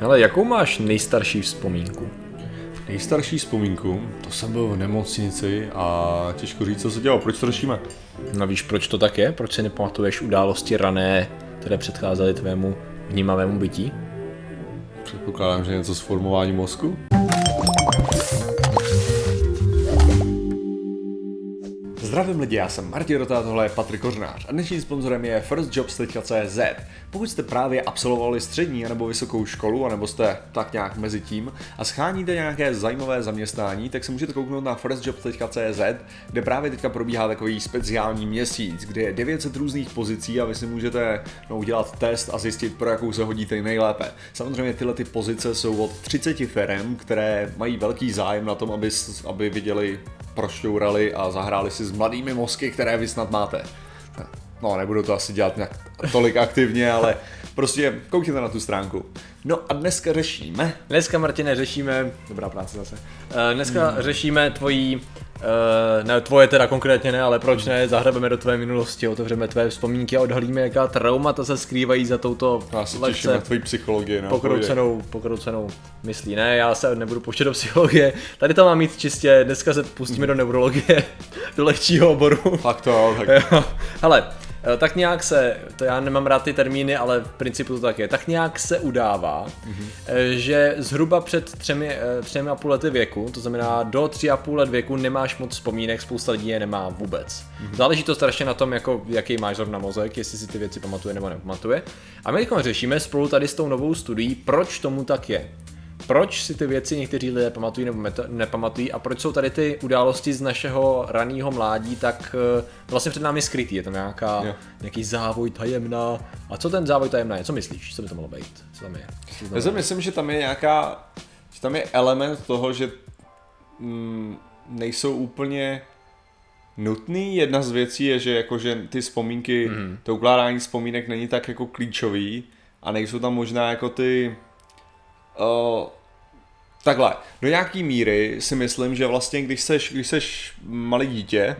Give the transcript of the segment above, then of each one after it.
Hele, jakou máš nejstarší vzpomínku? Nejstarší vzpomínku? To jsem byl v nemocnici a těžko říct, co se dělalo. Proč to řešíme? No víš, proč to tak je? Proč si nepamatuješ události rané, které předcházely tvému vnímavému bytí? Předpokládám, že něco s formováním mozku? Zdravím lidi, já jsem Martin Rota, tohle je Patrik Kořnář a dnešním sponzorem je firstjobs.cz. Pokud jste právě absolvovali střední nebo vysokou školu, anebo jste tak nějak mezi tím a scháníte nějaké zajímavé zaměstnání, tak se můžete kouknout na firstjobs.cz, kde právě teďka probíhá takový speciální měsíc, kde je 900 různých pozicí a vy si můžete udělat test a zjistit, pro jakou se hodíte nejlépe. Samozřejmě tyhle ty pozice jsou od 30 firem, které mají velký zájem na tom, aby viděli, prošťourali a zahráli si s mladými mozky, které vy snad máte. No, nebudu to asi dělat nějak tolik aktivně, ale prostě koukněte na tu stránku. No a dneska řešíme... Dobrá práce zase. Dneska řešíme tvoje teda konkrétně ne, ale proč ne, zahrabeme do tvé minulosti, otevřeme tvé vzpomínky a odhalíme, jaká traumata se skrývají za touto lehce pokroucenou myslí. Ne, já se nebudu pouštět do psychologie, tady to mám mít čistě, dneska se pustíme do neurologie, do lehčího oboru. Fakt to, tak. Hele, tak nějak se, to já nemám rád ty termíny, ale v principu to tak je, tak nějak se udává, že zhruba před 3,5 lety věku, to znamená do 3,5 let věku nemáš moc vzpomínek, spousta lidí je nemá vůbec. Záleží to strašně na tom, jaký máš zrovna mozek, jestli si ty věci pamatuje nebo nepamatuje. A my teďka řešíme spolu tady s tou novou studií, proč tomu tak je. Proč si ty věci někteří lidé pamatují nebo nepamatují a proč jsou tady ty události z našeho raného mládí tak vlastně před námi skrytý, je to nějaký závoj tajemná. A co ten závoj tajemná je? Co myslíš? Co by to mohlo být? Co tam je? Já si myslím, že tam je element toho, že nejsou úplně nutný. Jedna z věcí je, že ty vzpomínky, to ukládání vzpomínek není tak jako klíčový a nejsou tam možná jako ty... Takhle, do nějaký míry si myslím, že vlastně když seš malý dítě,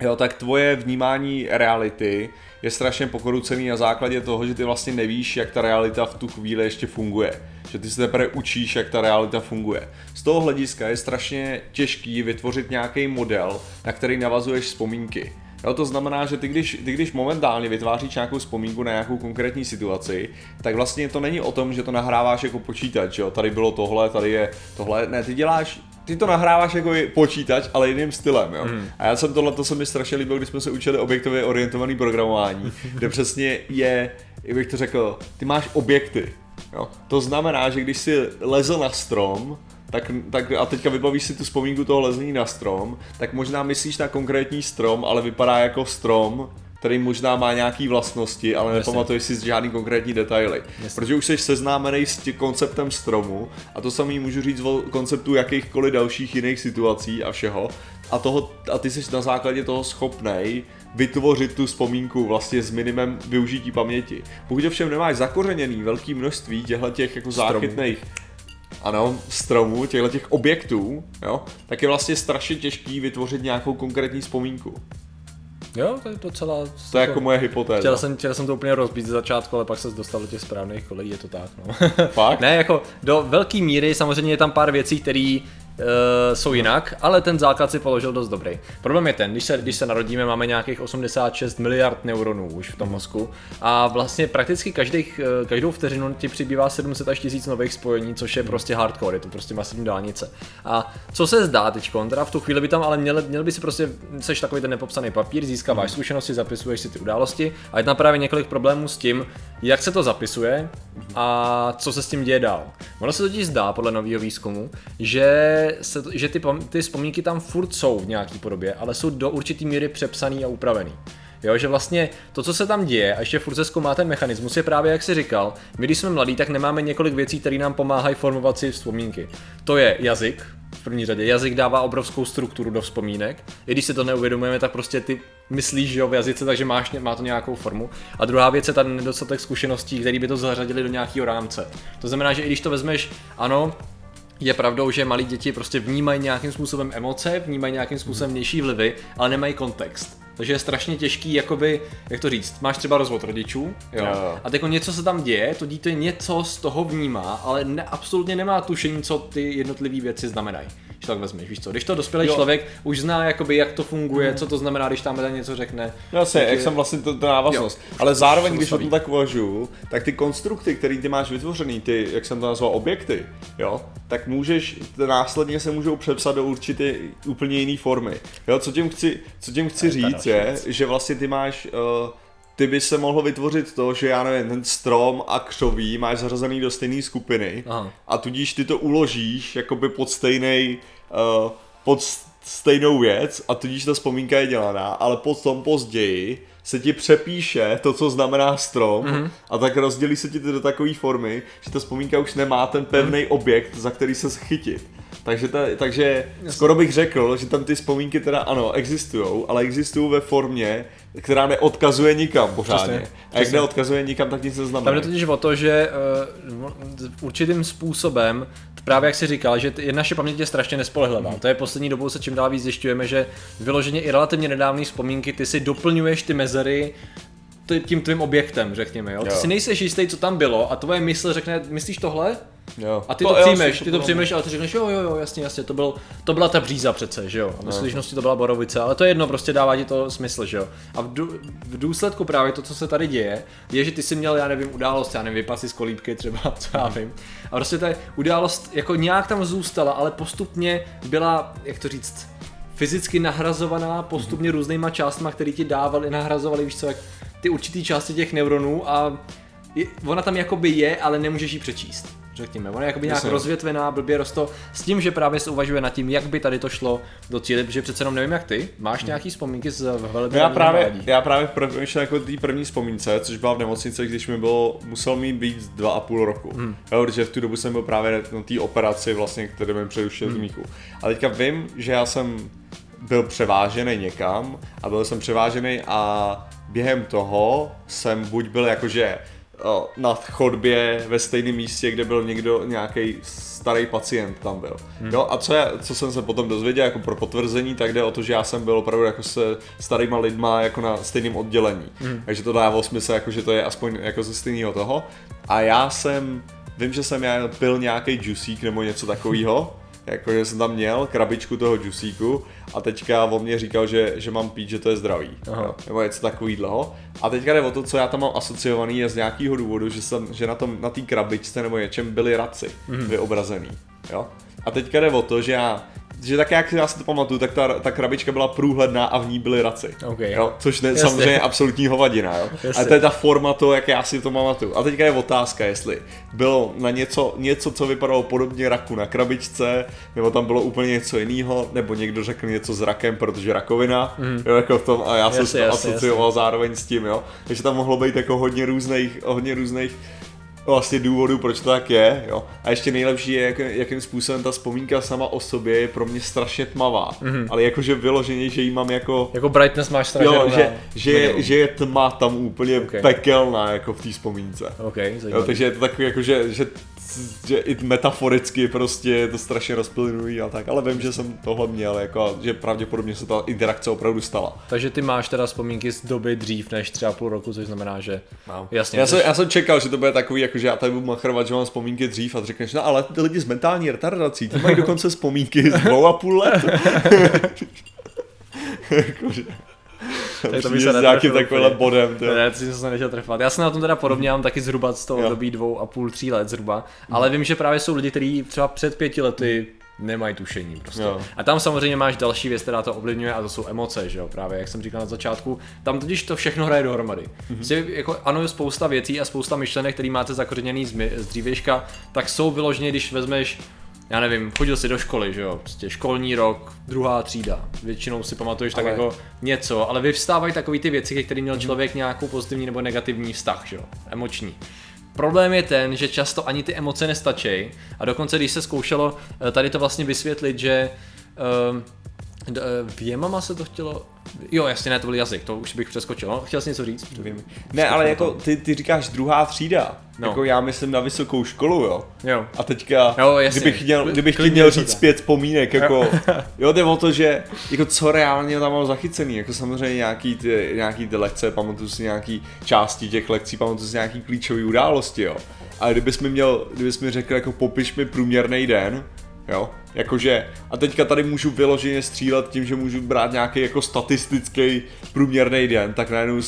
jo, tak tvoje vnímání reality je strašně pokroucený na základě toho, že ty vlastně nevíš, jak ta realita v tu chvíli ještě funguje. Že ty se teprve učíš, jak ta realita funguje. Z toho hlediska je strašně těžký vytvořit nějaký model, na který navazuješ vzpomínky. Jo, to znamená, že ty když momentálně vytváříš nějakou vzpomínku na nějakou konkrétní situaci, tak vlastně to není o tom, že to nahráváš jako počítač, jo, tady bylo tohle, tady je tohle, ne, ty to nahráváš jako počítač, ale jiným stylem, jo. A já jsem tohle, to se mi strašně líbilo, když jsme se učili objektově orientovaný programování, kde přesně je, jak bych to řekl, ty máš objekty, jo. To znamená, že když si lezl na strom, tak a teďka vybavíš si tu vzpomínku toho lezení na strom, tak možná myslíš na konkrétní strom, ale vypadá jako strom, který možná má nějaký vlastnosti, ale nepamatuješ si žádný konkrétní detaily. Protože už jsi seznámený s konceptem stromu a to samý můžu říct o konceptu jakýchkoliv dalších jiných situací a všeho. A ty jsi na základě toho schopnej vytvořit tu vzpomínku vlastně s minimem využití paměti. Pokud ovšem nemáš zakořeněný velký množství těch jako záchytných stromů, těchto těch objektů, jo, tak je vlastně strašně těžký vytvořit nějakou konkrétní vzpomínku. Jo, to je docela... To je jako moje hypotéza. Chtěl jsem to úplně rozbít ze začátku, ale pak se dostal do těch správných kolejí, je to tak, no. Fakt? Ne, jako do velký míry, samozřejmě je tam pár věcí, které jsou jinak, ale ten základ si položil dost dobrý. Problém je ten, když se narodíme, máme nějakých 86 miliard neuronů už v tom mozku a vlastně prakticky každou vteřinu ti přibývá 700 až 1000 nových spojení, což je prostě hardcore, je to prostě masivní dálnice. A co se zdá teďkon, teda v tu chvíli by tam ale měl by si prostě, seš takový ten nepopsaný papír, získáváš zkušenosti, zapisuješ si ty události a je tam právě několik problémů s tím, jak se to zapisuje a co se s tím děje dál. Ono se totiž zdá, podle nového výzkumu, že ty vzpomínky tam furt jsou v nějaký podobě, ale jsou do určitý míry přepsaný a upravený. Jo, že vlastně to, co se tam děje, a ještě furt se zkoumá ten mechanismus, je právě, jak jsi říkal, my když jsme mladí, tak nemáme několik věcí, které nám pomáhají formovat si vzpomínky. To je jazyk, v první řadě. Jazyk dává obrovskou strukturu do vzpomínek. I když si to neuvědomujeme, tak prostě ty myslíš, že jo, v jazyce, takže má to nějakou formu. A druhá věc je ten nedostatek zkušeností, které by to zařadili do nějakého rámce. To znamená, že i když to vezmeš, ano, je pravdou, že malí děti prostě vnímají nějakým způsobem emoce, vnímají nějakým způsobem vnější vlivy, ale nemají kontext. Takže je strašně těžký, jakoby, jak to říct, máš třeba rozvod rodičů, jo. A jako něco se tam děje, to dítě něco z toho vnímá, ale ne, absolutně nemá tušení, co ty jednotlivé věci znamenají. Že tak vezmeš, víš co, když to dospělý člověk už zná, jakoby, jak to funguje, co to znamená, když tam něco řekne. Jasně, jak jsem vlastně to návaznost, ale zároveň, když o tom tak uvažuju, tak ty konstrukty, které ty máš vytvořený, ty, jak jsem to nazval, objekty, jo, tak můžeš, následně se můžou přepsat do určité úplně jiné formy. Jo, co tím chci říct je, že vlastně ty máš, ty by se mohlo vytvořit to, že já nevím, ten strom a křoví máš zařazený do stejné skupiny. Aha. A tudíž ty to uložíš jakoby pod stejnou věc a tudíž ta vzpomínka je dělaná, ale potom později se ti přepíše to, co znamená strom, a tak rozdělí se ti to do takové formy, že ta vzpomínka už nemá ten pevný objekt, za který se chytit. Takže skoro bych řekl, že tam ty vzpomínky teda ano, existujou, ale existují ve formě, která neodkazuje nikam pořádně. Přesně. A jak neodkazuje nikam, tak nic neznamená. Tam je totiž o to, že určitým způsobem, právě jak jsi říkal, že naše paměť je strašně nespolehlivá. To je poslední dobou, se čím dál víc zjišťujeme, že vyloženě i relativně nedávné vzpomínky, ty si doplňuješ ty mezery tím tvým objektem, řekněme, jo? Ty si nejseš jistý, co tam bylo a tvoje mysl řekne, myslíš tohle? Jo. A ty to přijmeš, ale ty řekneš, jo, jasně, to byla ta bříza přece, že jo, a ve skutečnosti to byla borovice, ale to je jedno, prostě dává ti to smysl, že jo. A v důsledku právě to, co se tady děje, je, že ty jsi měl, událost, vypasy z kolíbky třeba, co já vím. A prostě ta událost jako nějak tam zůstala, ale postupně byla, jak to říct, fyzicky nahrazovaná postupně různýma částma, které ti dávaly, nahrazovaly, víš co, jak ty určitý části těch neuronů a ona tam jakoby je, ale nemůžeš ji přečíst. Řekněme, ona je jakoby nějak rozvětvená, blbě rosto, s tím, že právě se uvažuje nad tím, jak by tady to šlo do cíle, protože přece jenom nevím jak ty, máš nějaký vzpomínky z velmi Já právě přemýšlím jako té první vzpomínce, což byla v nemocnici, když mi bylo, musel mi být 2,5 roku, jo, protože v tu dobu jsem byl právě na té operaci vlastně, které mi přerušil v míku. A teďka vím, že já jsem byl převážený někam a byl jsem převážený a během toho jsem buď byl jakože na chodbě ve stejném místě, kde byl někdo, nějaký starý pacient tam byl. Jo, a co jsem se potom dozvěděl jako pro potvrzení, tak jde o to, že já jsem byl opravdu jako se starýma lidma jako na stejném oddělení. Takže to dávalo smysl, jako že to je aspoň jako ze stejného toho. A já jsem, vím, že jsem já pil nějaký džusík nebo něco takového, jakože jsem tam měl krabičku toho džusíku a teďka o mě říkal, že mám pít, že to je zdravý, nebo něco takovýhleho. A teďka jde o to, co já tam mám asociovaný je z nějakého důvodu, že na té krabičce nebo něčem byly raci vyobrazený, jo. A teďka jde o to, že tak jak já si to pamatuju, tak ta krabička byla průhledná a v ní byly raci, jo? Což ne, samozřejmě absolutní hovadina, jo? Ale to je ta forma toho, jak já si to pamatuju. A teďka je otázka, jestli bylo na něco, co vypadalo podobně raku na krabičce, nebo tam bylo úplně něco jiného, nebo někdo řekl něco s rakem, protože rakovina, jo, jako v tom, a já jsem to asocioval zároveň s tím, jo? Takže tam mohlo být jako hodně různých vlastně důvodů, proč to tak je, jo. A ještě nejlepší je, jakým způsobem ta vzpomínka sama o sobě je pro mě strašně tmavá, ale jakože vyloženě, že jí mám jako brightness máš strašně, jo, že je tma tam úplně pekelná jako v té vzpomínce. Jo, takže je to takový jako, že i metaforicky prostě je to strašně rozplynují a tak, ale vím, že jsem tohle měl, jako, že pravděpodobně se ta interakce opravdu stala. Takže ty máš teda vzpomínky z doby dřív než 3,5 roku, což znamená, že jasně. Já jsem čekal, že to bude takový, jakože já tady budu machrovat, že mám vzpomínky dřív a řekneš, no ale ty lidi s mentální retardací, ty mají dokonce vzpomínky z 2,5 let. Tak to by se nějakým takovýhle bodem. Ne, to jsem se nechtěl trefat. Já jsem na tom teda podobně, mám taky zhruba z toho období 2,5-3 let zhruba, ale vím, že právě jsou lidi, kteří třeba před 5 lety nemají tušení prostě. Jo. A tam samozřejmě máš další věc, která to ovlivňuje, a to jsou emoce, že jo, právě, jak jsem říkal na začátku, tam totiž to všechno hraje dohromady. Jako, ano, je spousta věcí a spousta myšlenek, které máte zakořeněný z dřívěžka, tak jsou vyloženě, když vezmeš, já nevím, chodil jsi do školy, že jo, prostě školní rok, 2. třída, většinou si pamatuješ tak jako něco, ale vyvstávají takový ty věci, ke kterým měl člověk nějakou pozitivní nebo negativní vztah, že jo, emoční. Problém je ten, že často ani ty emoce nestačí a dokonce když se zkoušelo tady to vlastně vysvětlit, že Věmama se to chtělo... Jo, jasně, ne, to byl jazyk, to už bych přeskočil. No? Chtěl jsi něco říct? Vím. Ne, ale jako ty říkáš druhá třída. No. Jako já myslím na vysokou školu, jo. Jo. A teďka, jo, kdybych ti měl říct 5 vzpomínek, jako... Jo, jde o to, že jako co reálně tam mám zachycený. Jako samozřejmě nějaký ty lekce, pamatuju si nějaký části těch lekcí, pamatuju si nějaký klíčové události, jo. A kdybys mi řekl, jako popiš mi průměrný den, jo, jakože, a teďka tady můžu vyloženě střílet tím, že můžu brát nějaký jako statistický průměrný den, tak najednou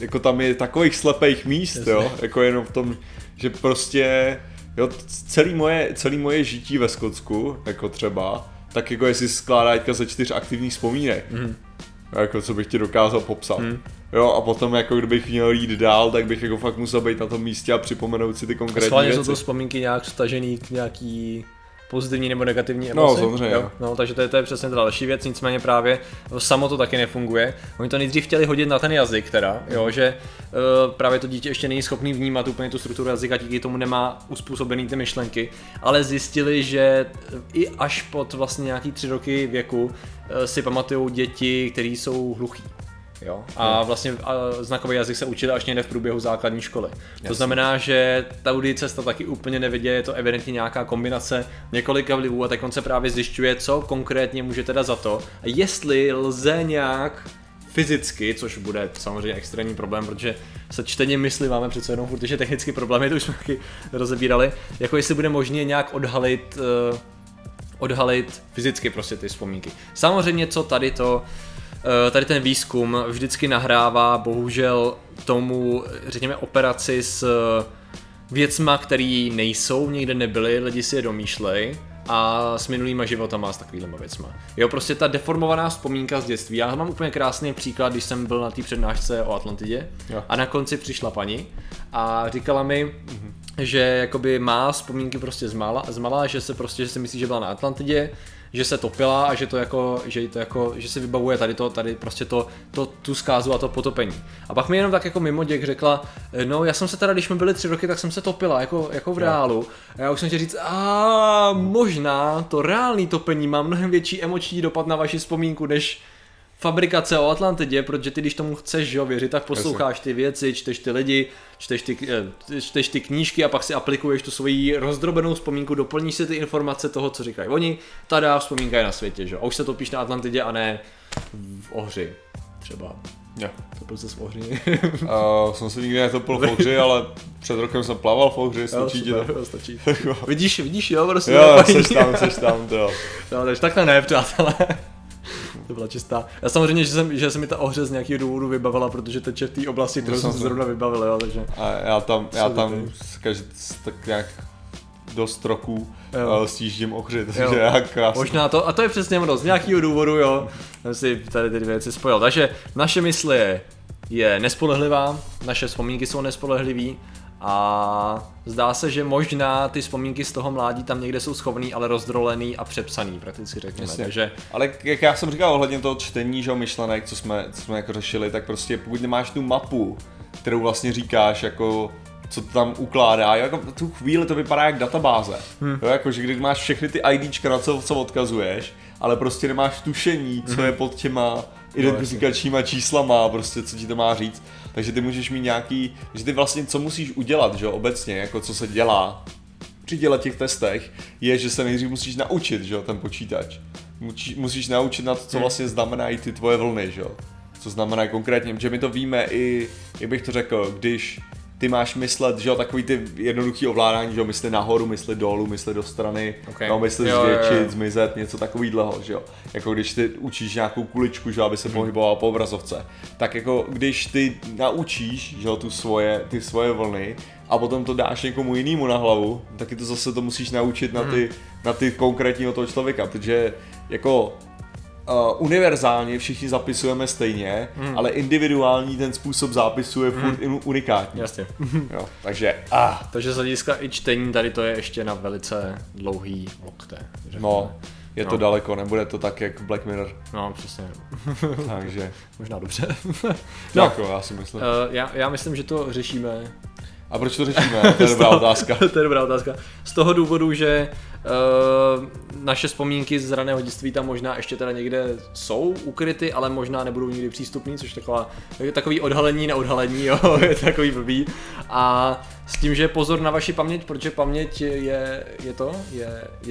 jako tam je takových slepých míst, jasně. Jo, jako jenom v tom, že prostě, jo, celý moje žití ve Skotsku, jako třeba, tak jako jestli skládá teďka ze 4 aktivních vzpomínek, jako co bych ti dokázal popsat, jo, a potom jako kdybych měl jít dál, tak bych jako fakt musel být na tom místě a připomenout si ty konkrétní věci. Jsou to vzpomínky nějak stažený k nějaký pozitivní nebo negativní emoce. No, samozřejmě. No, takže to je přesně ta další věc, nicméně právě samo to taky nefunguje. Oni to nejdřív chtěli hodit na ten jazyk teda, jo, že právě to dítě ještě není schopný vnímat úplně tu strukturu jazyka, díky tomu nemá uspůsobený ty myšlenky, ale zjistili, že i až pod vlastně nějaký 3 roky věku si pamatujou děti, které jsou hluchý. Jo? A vlastně znakový jazyk se učil až někde v průběhu základní školy. Jasně. To znamená, že ta cesta taky úplně nevěděje, je to evidentně nějaká kombinace několika vlivů a tak on se právě zjišťuje, co konkrétně může teda za to a jestli lze nějak fyzicky, což bude samozřejmě extrémní problém, protože se čtení mysli máme přece jenom furt, že technické problémy, to už jsme taky rozebírali, jako jestli bude možné nějak odhalit fyzicky prostě ty vzpomínky. Samozřejmě co tady ten výzkum vždycky nahrává bohužel tomu, řekněme, operaci s věcma, které nejsou, někde nebyly, lidi si je domýšlej a s minulýma životama, s takovýhlema věcma. Jo, prostě ta deformovaná vzpomínka z dětství. Já mám úplně krásný příklad, když jsem byl na té přednášce o Atlantidě a na konci přišla paní a říkala mi, že jakoby má vzpomínky prostě zmala, že si myslí, že byla na Atlantidě, že se topila a že se vybavuje tady prostě tu zkázu a to potopení. A pak mi jenom tak jako mimo děk řekla, no já jsem se teda, když mi byly 3 roky, tak jsem se topila, jako v reálu. A já už jsem chtěl říct, možná to reální topení má mnohem větší emoční dopad na vaši vzpomínku, než fabrikace o Atlantidě, protože ty když tomu chceš, jo, věřit, tak posloucháš ty věci, čteš ty lidi, čteš ty knížky a pak si aplikuješ tu svoji rozdrobenou vzpomínku, doplníš si ty informace toho, co říkají oni, tada, vzpomínka je na světě, jo. A už se topíš na Atlantidě a ne v Ohři, třeba. Jo. Topil se v Ohři. Jsem se nikdy netopil v Ohři, ale před rokem jsem plaval v Ohři, stačí. Vidíš, jo, prostě. Jo, seš tam, to jo. No, takže takhle ne, přátelé. To byla čistá. Já samozřejmě, že se mi ta Ohře z nějakého důvodu vybavila, protože teče v té oblasti, kterou jsem se zrovna vybavil, jo, takže... A já tam tak nějak dost roků stíždím Ohři, takže já krásně. Možná to, a to je přesně ono, z nějakého důvodu, jo, jsem si tady ty věci spojil. Takže naše mysl je nespolehlivá, naše vzpomínky jsou nespolehlivý a zdá se, že možná ty vzpomínky z toho mládí tam někde jsou schovaný, ale rozdrolený a přepsaný, prakticky řekněme. Takže... Ale jak já jsem říkal ohledně toho čtení, že myšlenek, co jsme jako řešili, tak prostě pokud nemáš tu mapu, kterou vlastně říkáš, jako co to tam ukládá, jako v tu chvíli to vypadá jak databáze, jo, jakože když máš všechny ty IDčka, na co odkazuješ, ale prostě nemáš tušení, co je pod těma identifikačníma číslama, prostě co ti to má říct. Takže ty můžeš mít nějaký, že ty vlastně co musíš udělat, že obecně, jako co se dělá při dělat těch testech, je, že se nejdřív musíš naučit, že ten počítač. Musíš naučit na to, co vlastně znamenají ty tvoje vlny, že co znamenají konkrétně, že my to víme i, jak bych to řekl, když ty máš myslet, že takový ty jednoduchý ovládání, že mysli nahoru, mysli dolů, mysli do strany, no, mysli zvětšit, zmizet, něco takovýhleho, že jo. Jako když ty učíš nějakou kuličku, že aby se pohybovala po obrazovce, tak jako když ty naučíš, že ty svoje vlny a potom to dáš někomu jinému na hlavu, taky to zase to musíš naučit na ty konkrétního toho člověka, protože jako univerzálně všichni zapisujeme stejně, ale individuální ten způsob zápisu je furt unikátní. Jasně. Jo, takže z hlediska i čtení tady to je ještě na velice dlouhý lokte. No, je to daleko, nebude to tak jak Black Mirror. No, přesně. Takže. Možná dobře. Jako, já si myslím. Já myslím, že to řešíme. A proč to řešíme? To je dobrá otázka. Z toho důvodu, že Naše vzpomínky z raného dětství tam možná ještě teda někde jsou ukryty, ale možná nebudou nikdy přístupný, což takový odhalení na odhalení, jo, je takový blbý. A s tím, že pozor na vaši paměť, protože paměť je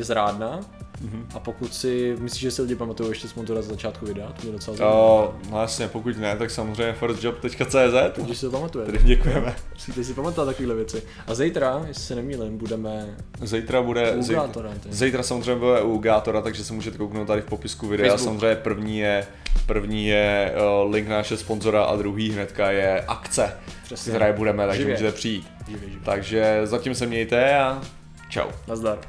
zrádná. Mm-hmm. A pokud si myslíš, že si lidi pamatují, ještě jsme to dát z začátku videa, to mě docela zajímavé. No jasně, pokud ne, tak samozřejmě firstjob.cz. Když si to pamatujete. Děkujeme. Musíte si pamatovat takovéhle věci. A zítra, jestli se nemýlím, budeme... Zítra bude... U Gátora. Zítra samozřejmě bude u Gátora, takže se můžete kouknout tady v popisku videa. Facebook. Samozřejmě první je link na naše sponzora a druhý hnedka je akce, přesně, které budeme, takže živě. Můžete přijít. Živě. Takže zatím se mějte a čau. Nazdar.